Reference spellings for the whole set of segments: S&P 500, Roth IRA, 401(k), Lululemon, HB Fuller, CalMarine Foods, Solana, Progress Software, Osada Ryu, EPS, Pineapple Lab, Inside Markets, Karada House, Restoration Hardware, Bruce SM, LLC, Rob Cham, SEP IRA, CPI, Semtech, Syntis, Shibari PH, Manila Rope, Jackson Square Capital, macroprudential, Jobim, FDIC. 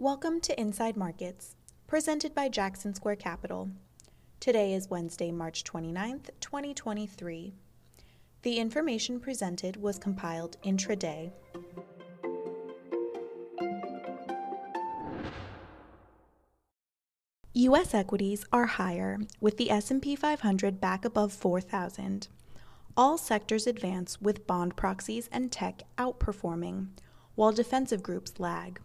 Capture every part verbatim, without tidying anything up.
Welcome to Inside Markets, presented by Jackson Square Capital. Today is Wednesday, March twenty-ninth, twenty twenty-three. The information presented was compiled intraday. U S equities are higher, with the S and P five hundred back above four thousand. All sectors advance, with bond proxies and tech outperforming, while defensive groups lag.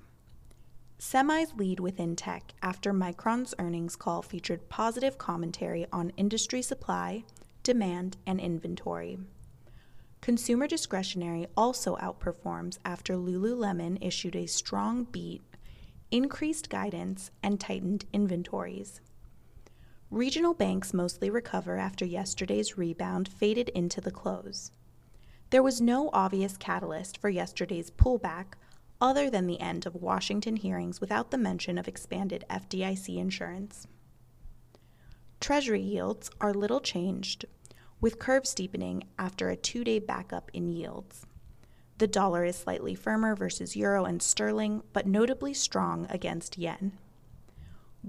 Semis lead within tech after Micron's earnings call featured positive commentary on industry supply, demand, and inventory. Consumer discretionary also outperforms after Lululemon issued a strong beat, increased guidance, and tightened inventories. Regional banks mostly recover after yesterday's rebound faded into the close. There was no obvious catalyst for yesterday's pullback, other than the end of Washington hearings without the mention of expanded F D I C insurance. Treasury yields are little changed, with curve steepening after a two-day backup in yields. The dollar is slightly firmer versus euro and sterling, but notably strong against yen.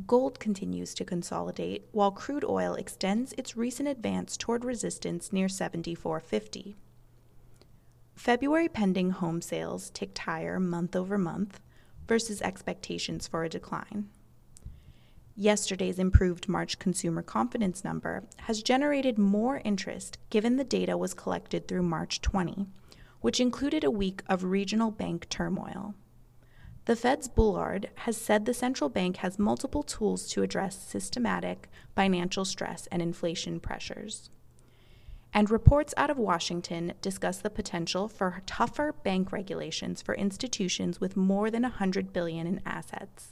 Gold continues to consolidate, while crude oil extends its recent advance toward resistance near seventy-four fifty. February pending home sales ticked higher month over month versus expectations for a decline. Yesterday's improved March consumer confidence number has generated more interest given the data was collected through March twentieth, which included a week of regional bank turmoil. The Fed's Bullard has said the central bank has multiple tools to address systematic financial stress and inflation pressures. And reports out of Washington discuss the potential for tougher bank regulations for institutions with more than one hundred billion dollars in assets.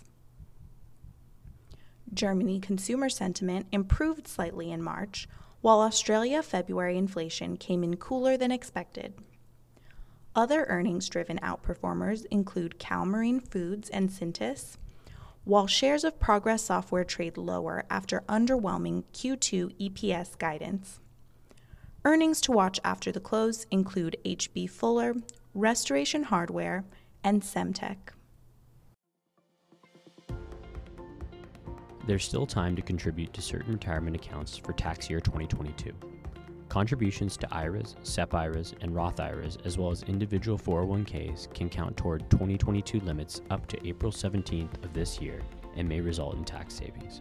Germany consumer sentiment improved slightly in March, while Australia February inflation came in cooler than expected. Other earnings-driven outperformers include CalMarine Foods and Syntis, while shares of Progress Software trade lower after underwhelming Q two E P S guidance. Earnings to watch after the close include H B Fuller, Restoration Hardware, and Semtech. There's still time to contribute to certain retirement accounts for tax year twenty twenty-two. Contributions to I R As, SEP I R As, and Roth I R As, as well as individual four oh one Ks, can count toward twenty twenty-two limits up to April seventeenth of this year and may result in tax savings.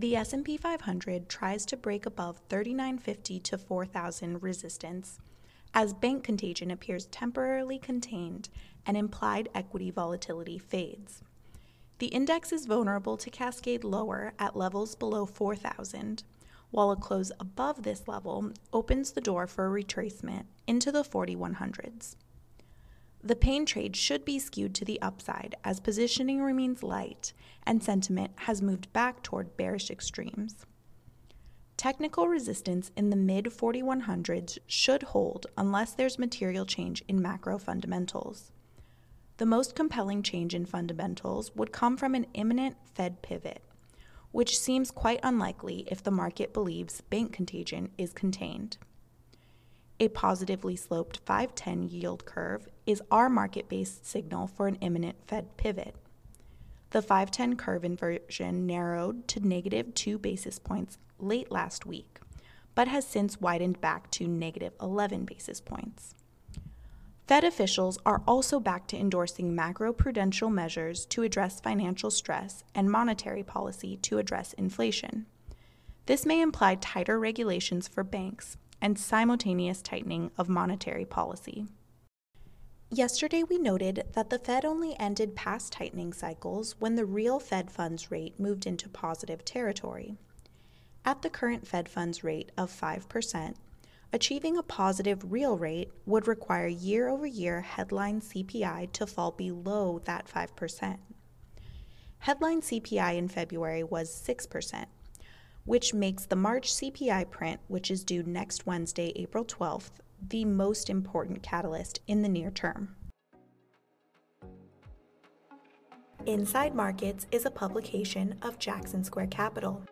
The S and P five hundred tries to break above thirty-nine fifty to four thousand resistance, as bank contagion appears temporarily contained and implied equity volatility fades. The index is vulnerable to cascade lower at levels below four thousand, while a close above this level opens the door for a retracement into the forty-one hundreds. The pain trade should be skewed to the upside as positioning remains light and sentiment has moved back toward bearish extremes. Technical resistance in the mid forty-one hundreds should hold unless there's material change in macro fundamentals. The most compelling change in fundamentals would come from an imminent Fed pivot, which seems quite unlikely if the market believes bank contagion is contained. A positively sloped five ten yield curve is our market-based signal for an imminent Fed pivot. The five ten curve inversion narrowed to negative two basis points late last week, but has since widened back to negative eleven basis points. Fed officials are also back to endorsing macroprudential measures to address financial stress and monetary policy to address inflation. This may imply tighter regulations for banks and simultaneous tightening of monetary policy. Yesterday, we noted that the Fed only ended past tightening cycles when the real Fed funds rate moved into positive territory. At the current Fed funds rate of five percent, achieving a positive real rate would require year-over-year headline C P I to fall below that five percent. Headline C P I in February was six percent. Which makes the March C P I print, which is due next Wednesday, April twelfth, the most important catalyst in the near term. Inside Markets is a publication of Jackson Square Capital.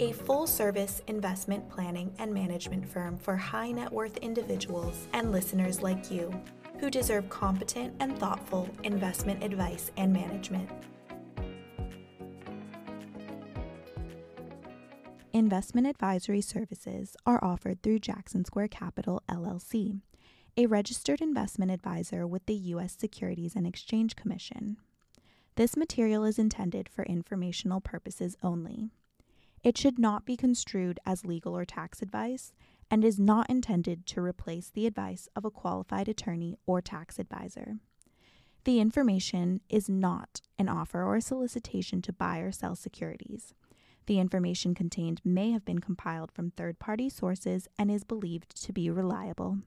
a full-service investment planning and management firm for high-net-worth individuals and listeners like you who deserve competent and thoughtful investment advice and management. Investment advisory services are offered through Jackson Square Capital, L L C, a registered investment advisor with the U S Securities and Exchange Commission. This material is intended for informational purposes only. It should not be construed as legal or tax advice and is not intended to replace the advice of a qualified attorney or tax advisor. The information is not an offer or a solicitation to buy or sell securities. The information contained may have been compiled from third-party sources and is believed to be reliable.